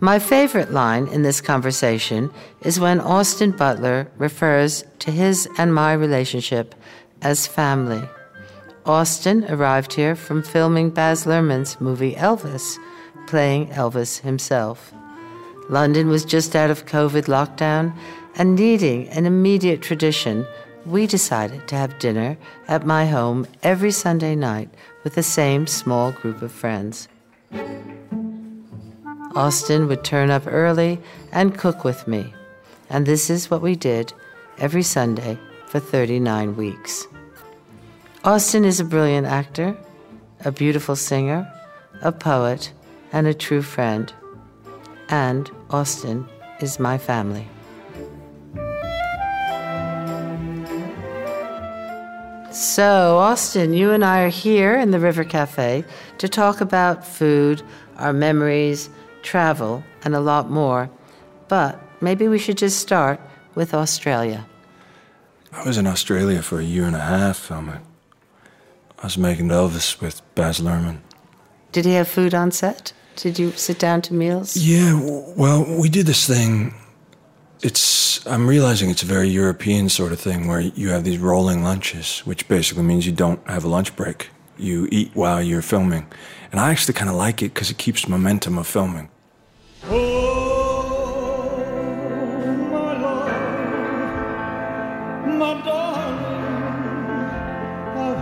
My favorite line in this conversation is when Austin Butler refers to his and my relationship as family. Austin arrived here from filming Baz Luhrmann's movie Elvis, playing Elvis himself. London was just out of COVID lockdown, and needing an immediate tradition, we decided to have dinner at my home every Sunday night with the same small group of friends. Austin would turn up early and cook with me. And this is what we did every Sunday for 39 weeks. Austin is a brilliant actor, a beautiful singer, a poet, and a true friend. And Austin is my family. So, Austin, you and I are here in the River Cafe to talk about food, our memories, travel, and a lot more. But maybe we should just start with Australia. I was in Australia for a year and a half filming. I was making Elvis with Baz Luhrmann. Did he have food on set? Did you sit down to meals? Yeah, well, we did this thing. I'm realizing it's a very European sort of thing where you have these rolling lunches, which basically means you don't have a lunch break. You eat while you're filming. And I actually kind of like it because it keeps momentum of filming. Oh, my love, my darling, I've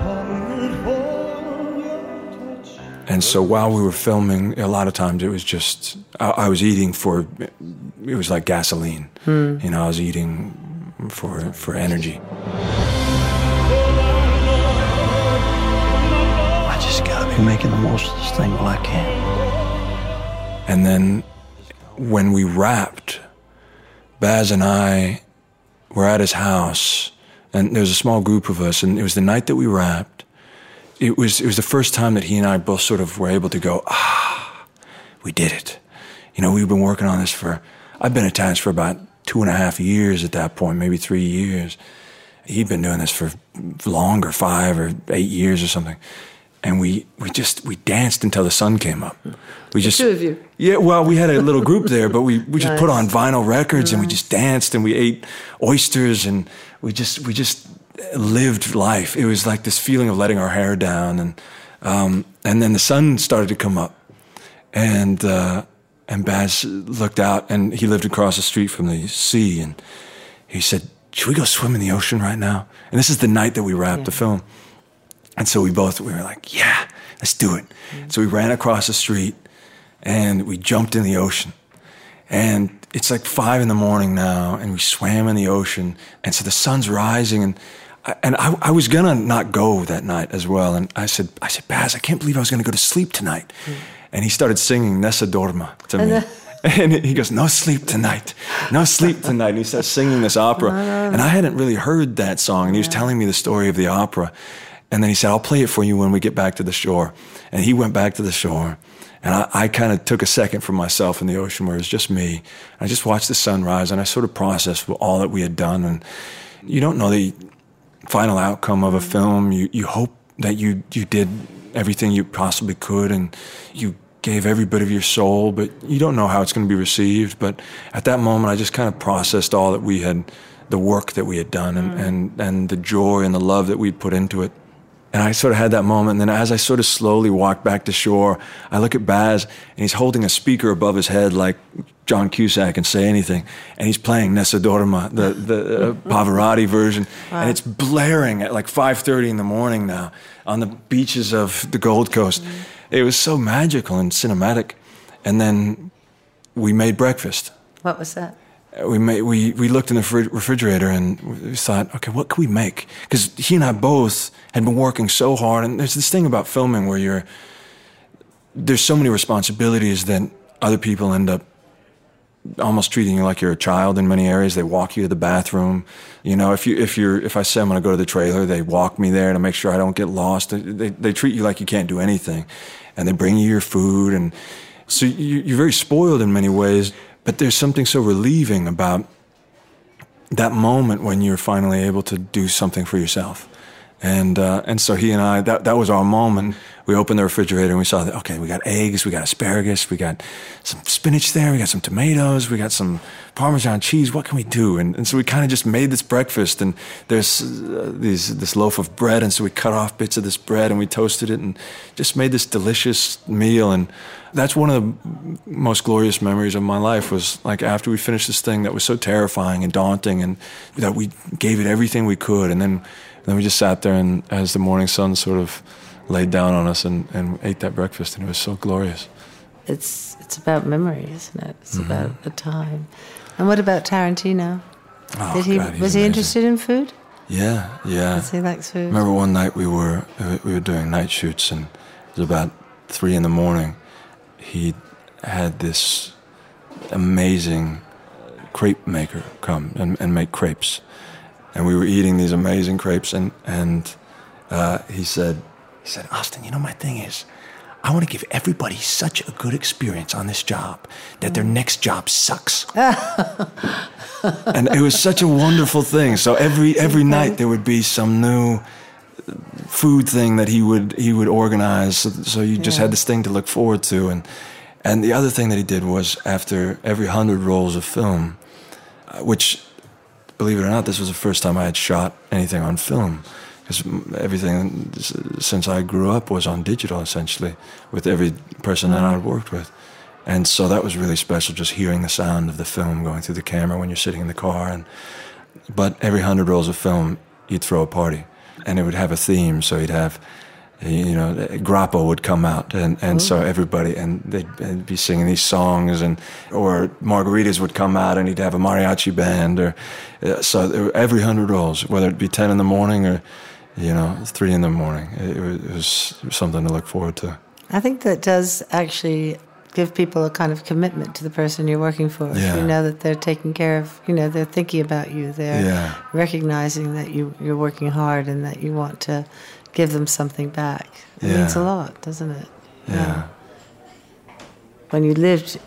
hungered for your touch. And so while we were filming, a lot of times it was just, I was eating for, it was like gasoline. You know, I was eating for energy. I just gotta be making the most of this thing while I can. And then when we wrapped, Baz and I were at his house, and there was a small group of us, and it was the night that we wrapped. It was the first time that he and I both sort of were able to go, we did it. You know, we've been working on this I've been attached for about 2.5 years at that point, maybe 3 years. He'd been doing this for longer, 5 or 8 years or something. And we danced until the sun came up. The two of you. Yeah, well, we had a little group there, but we just put on vinyl records and we just danced and we ate oysters and we just lived life. It was like this feeling of letting our hair down and then the sun started to come up and Baz looked out, and he lived across the street from the sea, and he said, "Should we go swim in the ocean right now?" And this is the night that we wrapped the film. And so we were like, yeah, let's do it. So we ran across the street, and we jumped in the ocean. And it's like 5 a.m. now, and we swam in the ocean. And so the sun's rising, and I was going to not go that night as well. And I said, "Baz, I can't believe I was going to go to sleep tonight." And he started singing Nessa Dorma to me. And he goes, "No sleep tonight, no sleep tonight." And he starts singing this opera. And I hadn't really heard that song. And he was telling me the story of the opera. And then he said, "I'll play it for you when we get back to the shore." And he went back to the shore. And I kind of took a second for myself in the ocean where it was just me. And I just watched the sunrise. And I sort of processed all that we had done. And you don't know the final outcome of a film. You hope that you did everything you possibly could, and you gave every bit of your soul, but you don't know how it's going to be received. But at that moment, I just kind of processed all that we had, the work that we had done, and the joy and the love that we'd put into it. And I sort of had that moment, and then as I sort of slowly walked back to shore, I look at Baz, and he's holding a speaker above his head like John Cusack and Say Anything, and he's playing Nessa Dorma, the Pavarotti version, and it's blaring at like 5:30 a.m. now on the beaches of the Gold Coast. It was so magical and cinematic. And then we made breakfast. What was that? We looked in the refrigerator and we thought, okay, what can we make? Because he and I both had been working so hard, and there's this thing about filming where there's so many responsibilities that other people end up almost treating you like you're a child in many areas. They walk you to the bathroom. You know, if I say I'm going to go to the trailer, they walk me there to make sure I don't get lost. They treat you like you can't do anything, and they bring you your food, and so you're very spoiled in many ways. But there's something so relieving about that moment when you're finally able to do something for yourself. And so he and I, that was our moment. We opened the refrigerator and we saw that, okay, we got eggs, we got asparagus, we got some spinach there, we got some tomatoes, we got some Parmesan cheese. What can we do? And so we kind of just made this breakfast, and there's this loaf of bread, and so we cut off bits of this bread and we toasted it and just made this delicious meal. And that's one of the most glorious memories of my life, was like after we finished this thing that was so terrifying and daunting, and that we gave it everything we could, and then we just sat there, and as the morning sun sort of laid down on us, and ate that breakfast, and it was so glorious. It's about memory, isn't it? It's about the time. And what about Tarantino? Oh, was he interested in food? Yeah. Does he like food? I remember one night we were doing night shoots, and it was about 3 a.m. He had this amazing crepe maker come and make crepes. And we were eating these amazing crepes, and he said, Austin, you know, my thing is, I want to give everybody such a good experience on this job that their next job sucks. And it was such a wonderful thing. So every night there would be some new food thing that he would organize. So you just had this thing to look forward to. And the other thing that he did was, after every 100 rolls of film, which, believe it or not, this was the first time I had shot anything on film, because everything since I grew up was on digital, essentially, with every person that I worked with. And so that was really special, just hearing the sound of the film going through the camera when you're sitting in the car. But every 100 rolls of film, he'd throw a party, and it would have a theme. So he'd have, you know, Grappa would come out, and so everybody, and they'd be singing these songs, or margaritas would come out, and he'd have a mariachi band, so every 100 rolls, whether it be 10 a.m. or, you know, 3 a.m, it was something to look forward to. I think that does actually give people a kind of commitment to the person you're working for. Yeah. If you know that they're taking care of, you know, they're thinking about you, they're recognizing that you're working hard and that you want to give them something back. It means a lot, doesn't it? Yeah. When you lived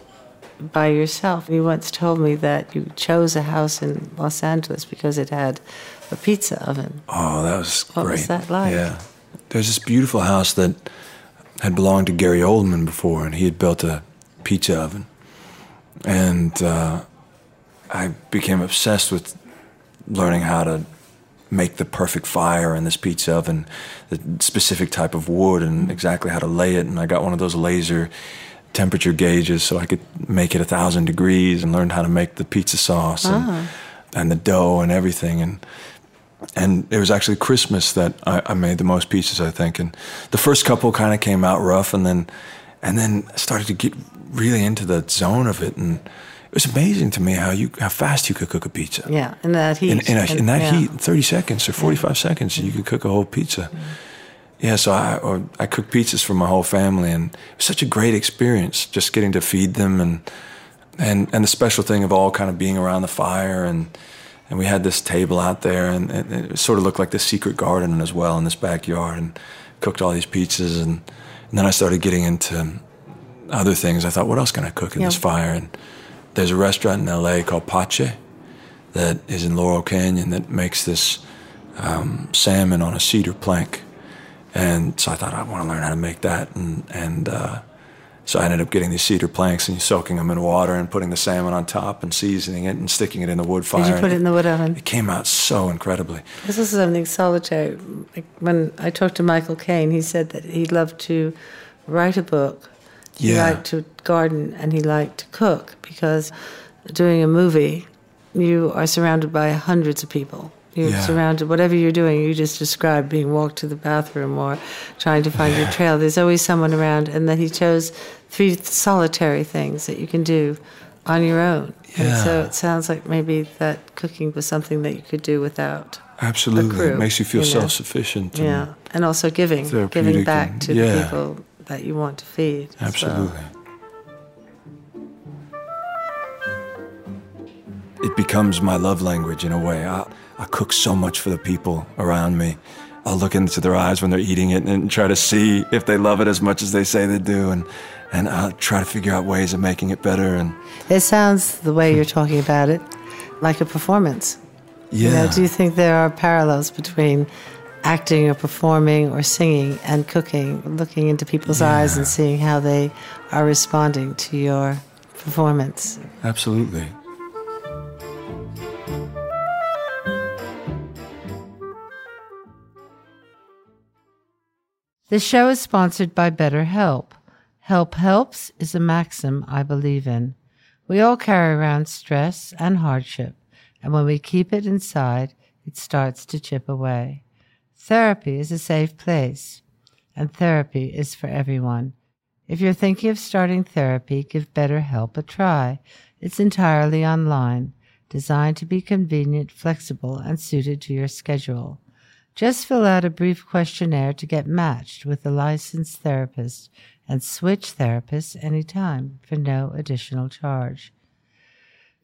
by yourself, you once told me that you chose a house in Los Angeles because it had a pizza oven. Oh, that was great. What was that like? Yeah. There's this beautiful house that had belonged to Gary Oldman before, and he had built a pizza oven. And I became obsessed with learning how to make the perfect fire in this pizza oven, the specific type of wood and exactly how to lay it. And I got one of those laser temperature gauges so I could make it 1,000 degrees, and learned how to make the pizza sauce and the dough and everything. And it was actually Christmas that I made the most pizzas, I think. And the first couple kind of came out rough, and then I started to get really into the zone of it. And it was amazing to me how fast you could cook a pizza. Yeah, in that heat. In that heat, 30 seconds or 45 seconds, you could cook a whole pizza. Yeah, so I cooked pizzas for my whole family, and it was such a great experience just getting to feed them, and the special thing of all kind of being around the fire. And we had this table out there, and it sort of looked like the secret garden as well in this backyard, and cooked all these pizzas. And then I started getting into other things. I thought, what else can I cook in this fire? And there's a restaurant in L.A. called Pache that is in Laurel Canyon that makes this salmon on a cedar plank. And so I thought, I want to learn how to make that. And so I ended up getting these cedar planks and soaking them in water and putting the salmon on top and seasoning it and sticking it in the wood fire. Did you put it in the wood oven? It came out so incredibly. This is something solitary. When I talked to Michael Caine, he said that he loved to write a book, he liked to garden, and he liked to cook, because doing a movie, you are surrounded by hundreds of people. You're surrounded, whatever you're doing, you just described being walked to the bathroom or trying to find your trail. There's always someone around. And then he chose 3 solitary things that you can do on your own. Yeah. And so it sounds like maybe that cooking was something that you could do without. Absolutely. A crew, it makes you feel self-sufficient. Yeah. And also giving back to the people that you want to feed. Absolutely. It becomes my love language in a way. I cook so much for the people around me. I'll look into their eyes when they're eating it and try to see if they love it as much as they say they do. And I'll try to figure out ways of making it better. And it sounds, the way you're talking about it, like a performance. Yeah. You know, do you think there are parallels between acting or performing or singing and cooking, looking into people's eyes and seeing how they are responding to your performance? Absolutely. The show is sponsored by BetterHelp. Help helps is a maxim I believe in. We all carry around stress and hardship, and when we keep it inside, it starts to chip away. Therapy is a safe place, and therapy is for everyone. If you're thinking of starting therapy, give BetterHelp a try. It's entirely online, designed to be convenient, flexible, and suited to your schedule. Just fill out a brief questionnaire to get matched with a licensed therapist and switch therapists anytime for no additional charge.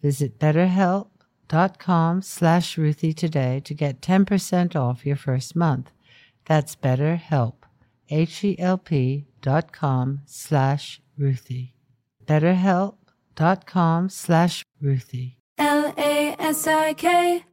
Visit BetterHelp.com/Ruthie today to get 10% off your first month. That's BetterHelp, HELP.com/Ruthie. BetterHelp.com/Ruthie. LASIK.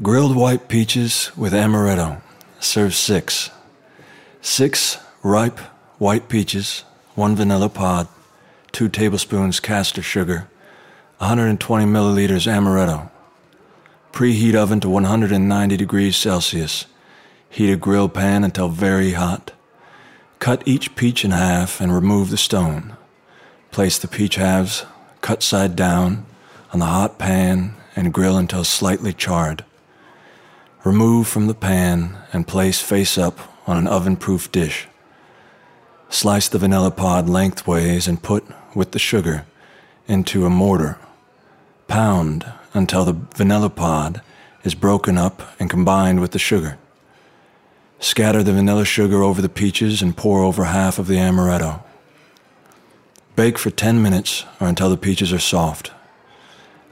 Grilled white peaches with amaretto. Serve 6. 6 ripe white peaches, 1 vanilla pod, 2 tablespoons castor sugar, 120 milliliters amaretto. Preheat oven to 190 degrees Celsius. Heat a grill pan until very hot. Cut each peach in half and remove the stone. Place the peach halves, cut side down, on the hot pan and grill until slightly charred. Remove from the pan and place face up on an oven-proof dish. Slice the vanilla pod lengthways and put, with the sugar, into a mortar. Pound until the vanilla pod is broken up and combined with the sugar. Scatter the vanilla sugar over the peaches and pour over half of the amaretto. Bake for 10 minutes or until the peaches are soft.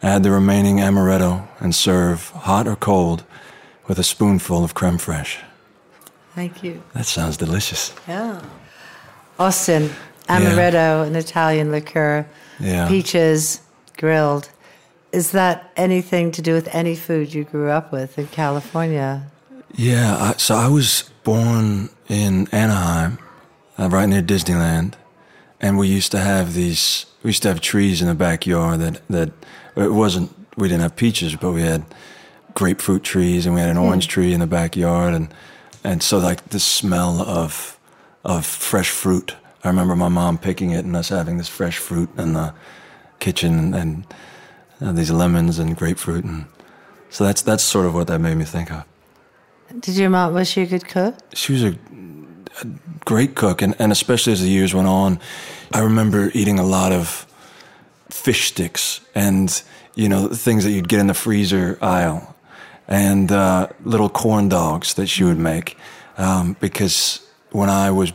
Add the remaining amaretto and serve hot or cold with a spoonful of creme fraiche. Thank you. That sounds delicious. Yeah. Austin, amaretto, an Italian liqueur, peaches, grilled. Is that anything to do with any food you grew up with in California? Yeah, I was born in Anaheim, right near Disneyland, and we used to have trees in the backyard that we didn't have peaches, but we had grapefruit trees, and we had an orange tree in the backyard, and so like the smell of fresh fruit. I remember my mom picking it and us having this fresh fruit in the kitchen, and these lemons and grapefruit, and so that's sort of what that made me think of. Did your mom, was she a good cook? She was a great cook, and especially as the years went on, I remember eating a lot of fish sticks and things that you'd get in the freezer aisle. And little corn dogs that she would make, because when I was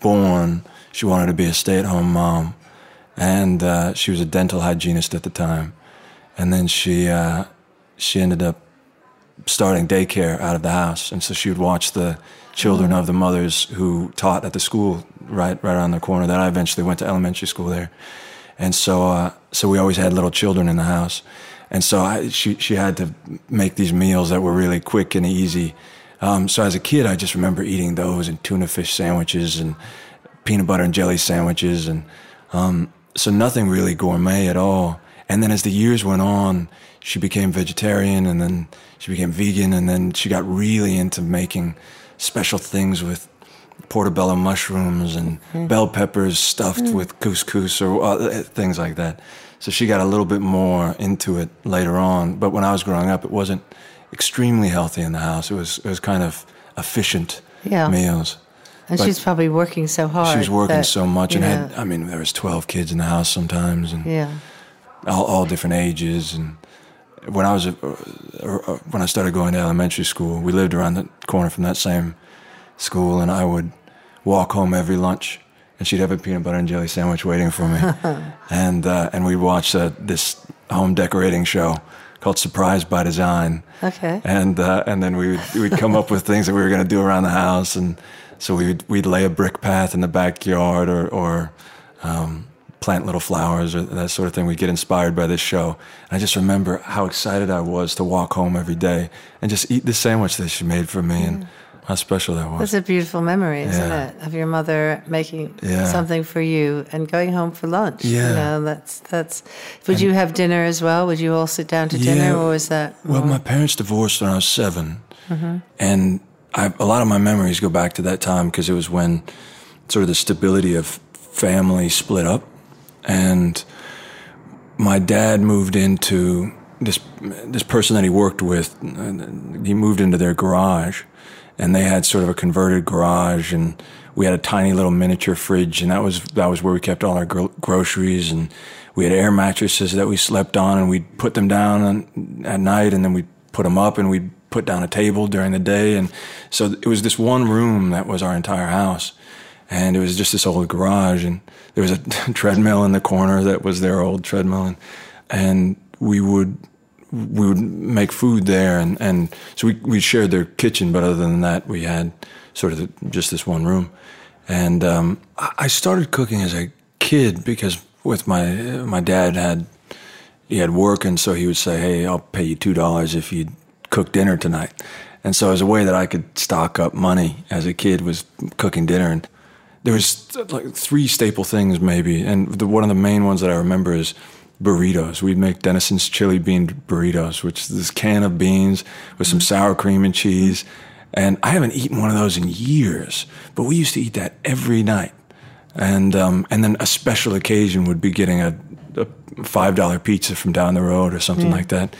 born, she wanted to be a stay-at-home mom, and she was a dental hygienist at the time. And then she ended up starting daycare out of the house, and so she would watch the children of the mothers who taught at the school right around the corner. That I eventually went to elementary school there, and so we always had little children in the house. And so she had to make these meals that were really quick and easy. So as a kid, I just remember eating those and tuna fish sandwiches and peanut butter and jelly sandwiches. And so nothing really gourmet at all. And then as the years went on, she became vegetarian, and then she became vegan, and then she got really into making special things with portobello mushrooms and bell peppers stuffed with couscous or things like that. So she got a little bit more into it later on. But when I was growing up, it wasn't extremely healthy in the house. It was kind of efficient meals. And but she's probably working so hard. She was working so much, and there was 12 kids in the house sometimes, and all different ages. And when I was when I started going to elementary school, we lived around the corner from that same school, and I would walk home every lunch, and she'd have a peanut butter and jelly sandwich waiting for me, and we'd watch this home decorating show called Surprise by Design. Okay. And then we'd come up with things that we were going to do around the house, and so we'd lay a brick path in the backyard, or plant little flowers or that sort of thing. We'd get inspired by this show. And I just remember how excited I was to walk home every day and just eat this sandwich that she made for me, and how special that was. That's a beautiful memory, isn't it? Of your mother making something for you and going home for lunch. Yeah. You know, that's. Would you have dinner as well? Would you all sit down to dinner, or was that more? Well, my parents divorced when I was 7. Mm-hmm. And a lot of my memories go back to that time, because it was when sort of the stability of family split up. And my dad moved into this person that he worked with. He moved into their garage, and they had sort of a converted garage, and we had a tiny little miniature fridge, and that was where we kept all our groceries. And we had air mattresses that we slept on, and we'd put them down at night, and then we'd put them up, and we'd put down a table during the day. And so it was this one room that was our entire house. And it was just this old garage, and there was a treadmill in the corner that was their old treadmill, and we would make food there, and so we shared their kitchen, but other than that, we had sort of just this one room. And I started cooking as a kid, because with my dad he had work, and so he would say, "Hey, I'll pay you $2 if you cook dinner tonight." And so it was a way that I could stock up money as a kid, was cooking dinner. And there was like 3 staple things maybe, and one of the main ones that I remember is burritos. We'd make Denison's chili bean burritos, which is this can of beans with some sour cream and cheese. And I haven't eaten one of those in years, but we used to eat that every night. And then a special occasion would be getting a $5 pizza from down the road or something like that.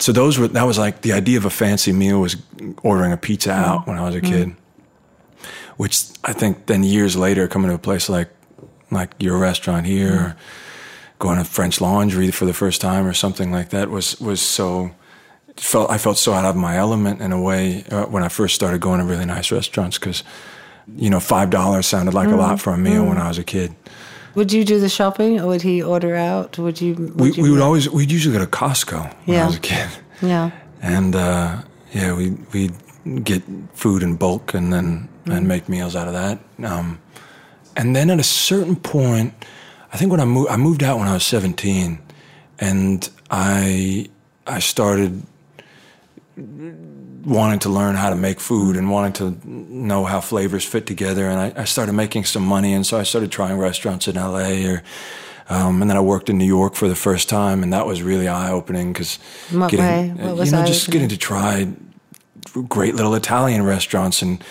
So that was like the idea of a fancy meal, was ordering a pizza out when I was a kid. Which I think then years later, coming to a place like your restaurant here, or going to French Laundry for the first time or something like that, was so, I felt so out of my element in a way when I first started going to really nice restaurants, because, you know, $5 sounded like a lot for a meal when I was a kid. Would you do the shopping, or would he order out? We'd usually go to Costco when I was a kid. Yeah. And we'd get food in bulk and then and make meals out of that. And then at a certain point, I think when I moved out when I was 17, and I started wanting to learn how to make food and wanting to know how flavors fit together. And I started making some money, and so I started trying restaurants in LA, and then I worked in New York for the first time, and that was really eye-opening, because getting to try great little Italian restaurants. And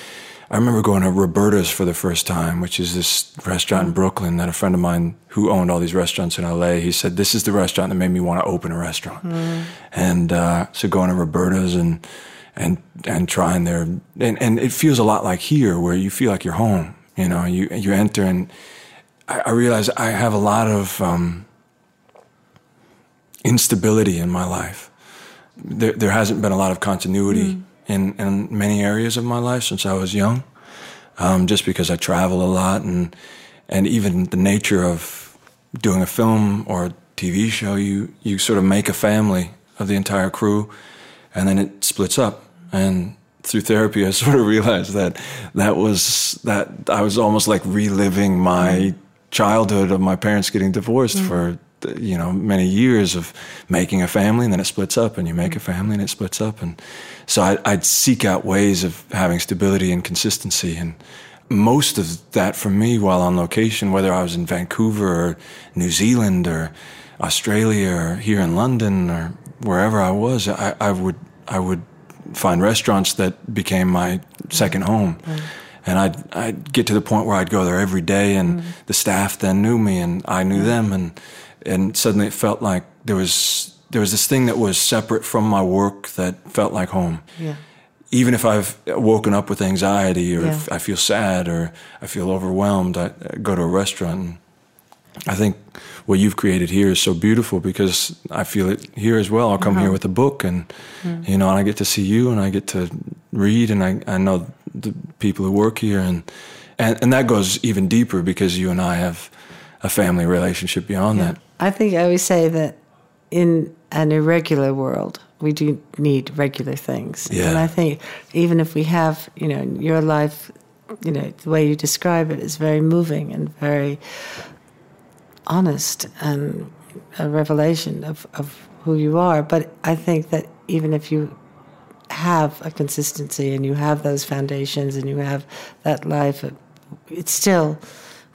I remember going to Roberta's for the first time, which is this restaurant in Brooklyn that a friend of mine who owned all these restaurants in LA, he said, "This is the restaurant that made me want to open a restaurant." And so going to Roberta's and trying their, and it feels a lot like here, where you feel like you're home. You know, you enter, and I realize I have a lot of instability in my life. There hasn't been a lot of continuity in many areas of my life since I was young, just because I travel a lot, and even the nature of doing a film or a TV show, you sort of make a family of the entire crew, and then it splits up. And through therapy, I sort of realized that I was almost like reliving my childhood of my parents getting divorced for many years of making a family, and then it splits up, and you make a family, and it splits up. And so I'd seek out ways of having stability and consistency. And most of that for me while on location, whether I was in Vancouver or New Zealand or Australia or here in London or wherever I was, I would find restaurants that became my second home. Mm-hmm. And I'd get to the point where I'd go there every day, and mm-hmm. the staff then knew me, and I knew mm-hmm. them, and suddenly it felt like there was this thing that was separate from my work that felt like home. Yeah. Even if I've woken up with anxiety, or if I feel sad, or I feel overwhelmed, I go to a restaurant. And I think what you've created here is so beautiful, because I feel it here as well. I'll come here with a book, and you know, and I get to see you, and I get to read, and I know the people who work here, and that goes even deeper, because you and I have a family relationship beyond that. I think I always say that in an irregular world, we do need regular things. Yeah. And I think even if we have, you know, your life, you know, the way you describe it is very moving and very honest and a revelation of who you are. But I think that even if you have a consistency and you have those foundations and you have that life, it's still,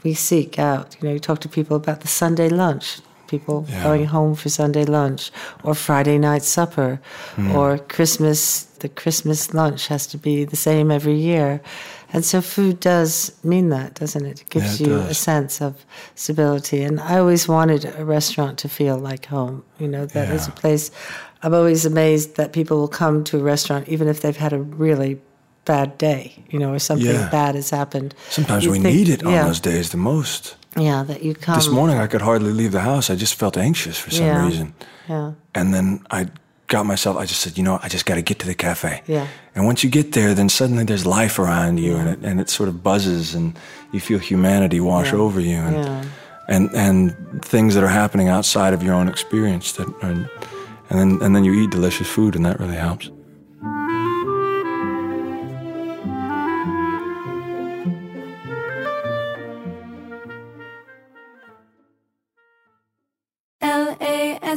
we seek out, you know, you talk to people about the Sunday lunch, people going home for Sunday lunch, or Friday night supper, or Christmas, the Christmas lunch has to be the same every year. And so food does mean that, doesn't it? It gives you a sense of stability. And I always wanted a restaurant to feel like home. You know, that is a place. I'm always amazed that people will come to a restaurant even if they've had a really bad day, you know, or something bad has happened. Sometimes we need it on those days the most. Yeah, that you come. This morning I could hardly leave the house. I just felt anxious for some reason. Yeah. And then I just said, you know, I just got to get to the cafe. Yeah. And once you get there, then suddenly there's life around you, and it sort of buzzes, and you feel humanity wash over you, and things that are happening outside of your own experience that are, and then you eat delicious food, and that really helps.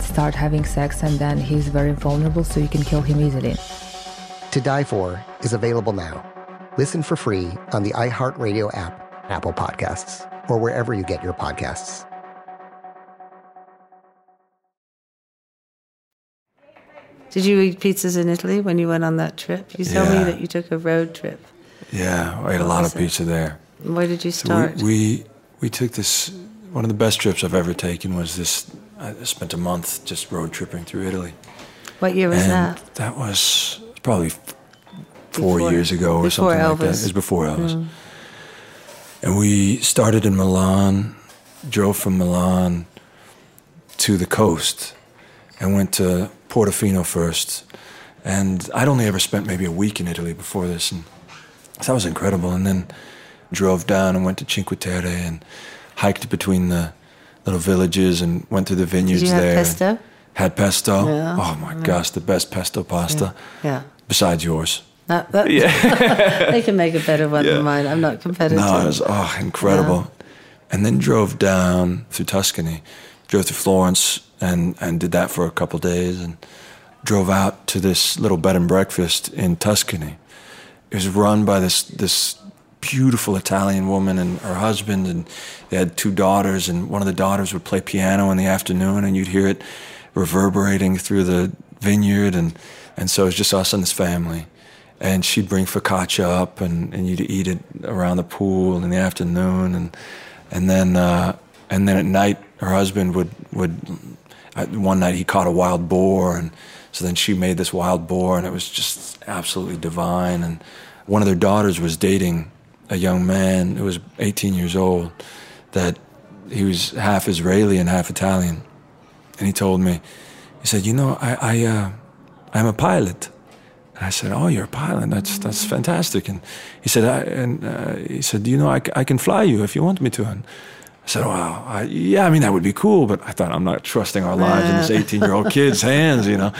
start having sex, and then he's very vulnerable, so you can kill him easily. To Die For is available now. Listen for free on the iHeartRadio app, Apple Podcasts, or wherever you get your podcasts. Did you eat pizzas in Italy when you went on that trip? You told me that you took a road trip. Yeah, I ate a lot of pizza there. Where did you start? So we took this, one of the best trips I've ever taken was this. I spent a month just road tripping through Italy. What year was that? That was probably four years ago or something like that. It was before Elvis. Mm. And we started in Milan, drove from Milan to the coast, and went to Portofino first. And I'd only ever spent maybe a week in Italy before this, and that was incredible. And then drove down and went to Cinque Terre and hiked between the little villages and went through the vineyards there. Did you have pesto? Had pesto. Yeah. Oh my gosh, the best pesto pasta. Yeah. Besides yours. They can make a better one than mine. I'm not competitive. No, it was incredible. Yeah. And then drove down through Tuscany, drove to Florence, and did that for a couple of days, and drove out to this little bed and breakfast in Tuscany. It was run by this beautiful Italian woman and her husband, and they had two daughters, and one of the daughters would play piano in the afternoon, and you'd hear it reverberating through the vineyard, and so it was just us and this family. And she'd bring focaccia up, and you'd eat it around the pool in the afternoon, and then at night her husband would one night he caught a wild boar, and so then she made this wild boar, and it was just absolutely divine. And one of their daughters was dating a young man who was 18 years old, that he was half Israeli and half Italian. And he told me, he said, you know, I'm a pilot. And I said, oh, you're a pilot. That's fantastic. And he said, you know, I can fly you if you want me to. And I said, wow, that would be cool. But I thought, I'm not trusting our lives in this 18-year-old kid's hands, you know.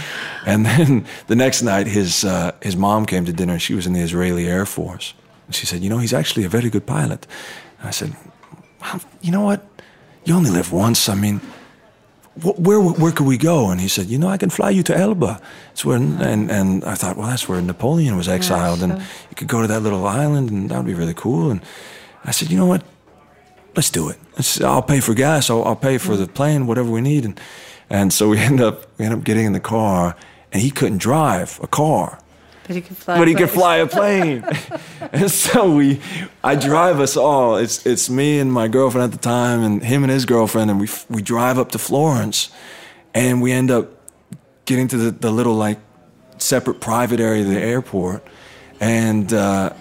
And then the next night, his mom came to dinner. She was in the Israeli Air Force. And she said, you know, he's actually a very good pilot. And I said, you know what? You only live once. I mean, where could we go? And he said, you know, I can fly you to Elba. It's where, and I thought, well, that's where Napoleon was exiled, and you could go to that little island, and that would be really cool. And I said, you know what? Let's do it. I'll pay for gas. I'll pay for the plane, whatever we need. And so we end up getting in the car, and he couldn't drive a car. But he could fly a plane. And so I drive us all. It's me and my girlfriend at the time, and him and his girlfriend, and we drive up to Florence, and we end up getting to the little like separate private area of the airport, and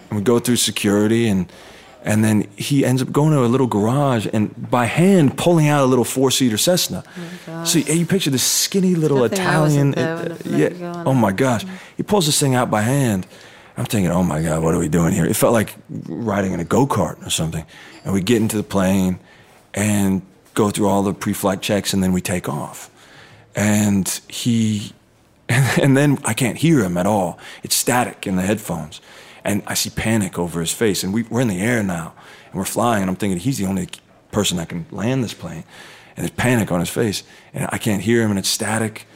we go through security, and then he ends up going to a little garage and by hand pulling out a little 4-seater Cessna. Oh, so you picture this skinny little Italian. Oh my gosh! He pulls this thing out by hand. I'm thinking, oh my God, what are we doing here? It felt like riding in a go-kart or something. And we get into the plane and go through all the pre-flight checks, and then we take off. And then I can't hear him at all. It's static in the headphones. And I see panic over his face. And we're in the air now, and we're flying. And I'm thinking, he's the only person that can land this plane. And there's panic on his face. And I can't hear him, and it's static.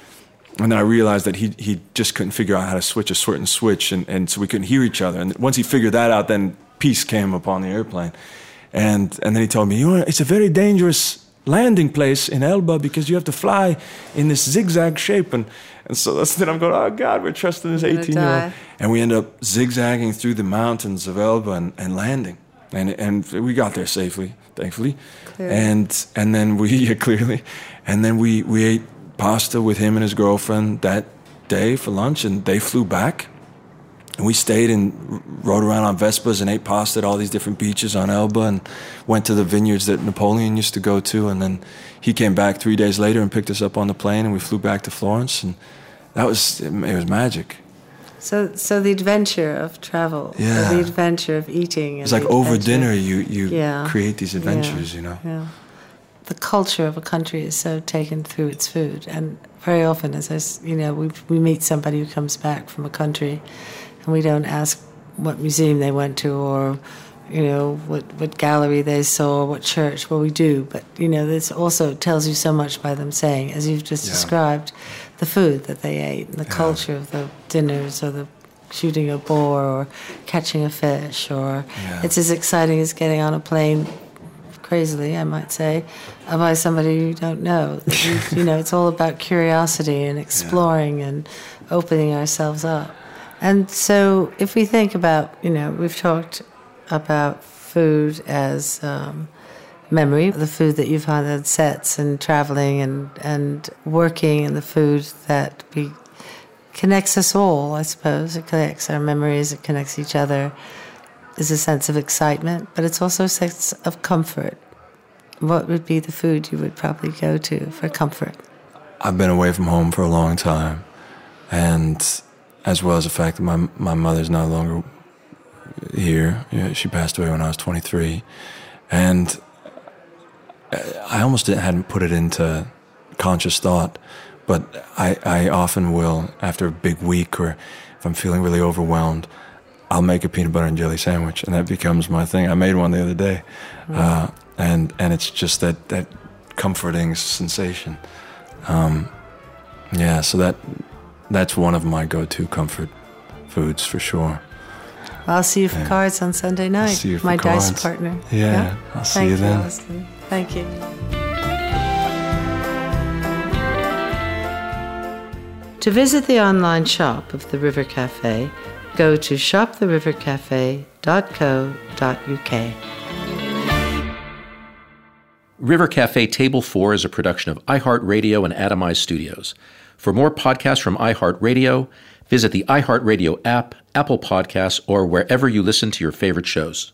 And then I realized that he just couldn't figure out how to switch a certain switch. And so we couldn't hear each other. And once he figured that out, then peace came upon the airplane. And then he told me, you know, it's a very dangerous landing place in Elba because you have to fly in this zigzag shape. And so that's then I'm going, oh God, we're trusting this 18-year-old. And we end up zigzagging through the mountains of Elba and landing. And we got there safely, thankfully. Clearly. And then clearly. And then we ate pasta with him and his girlfriend that day for lunch, and they flew back. And we stayed and rode around on Vespas and ate pasta at all these different beaches on Elba, and went to the vineyards that Napoleon used to go to. And then he came back 3 days later and picked us up on the plane, and we flew back to Florence. And it was magic. So the adventure of travel, the adventure of eating. It's like over dinner you create these adventures, you know. Yeah. The culture of a country is so taken through its food. And very often, we meet somebody who comes back from a country, and we don't ask what museum they went to, or what gallery they saw, or what church. Well, we do, but this also tells you so much by them saying, as you've just described, the food that they ate and the culture of the dinners, or the shooting a boar, or catching a fish, or it's as exciting as getting on a plane. Crazily, I might say, by somebody you don't know. It's all about curiosity and exploring and opening ourselves up. And so if we think about, we've talked about food as memory, the food that you've had on sets and traveling and working, and the food that connects us all, I suppose. It connects our memories, it connects each other. Is a sense of excitement, but it's also a sense of comfort. What would be the food you would probably go to for comfort? I've been away from home for a long time, and as well as the fact that my mother's no longer here. She passed away when I was 23, and I almost hadn't put it into conscious thought, but I often will, after a big week, or if I'm feeling really overwhelmed, I'll make a peanut butter and jelly sandwich, and that becomes my thing. I made one the other day, and it's just that comforting sensation. So that that's one of my go-to comfort foods for sure. I'll see you for cards on Sunday night. I'll see you for my cards. Dice partner. Yeah. I'll see you then. Austin. Thank you. To visit the online shop of the River Cafe, go to shoptherivercafe.co.uk. River Cafe Table 4 is a production of iHeartRadio and Atomized Studios. For more podcasts from iHeartRadio, visit the iHeartRadio app, Apple Podcasts, or wherever you listen to your favorite shows.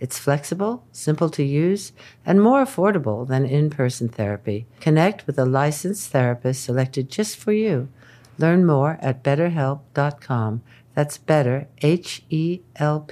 It's flexible, simple to use, and more affordable than in-person therapy. Connect with a licensed therapist selected just for you. Learn more at betterhelp.com. That's better, H-E-L-P.com.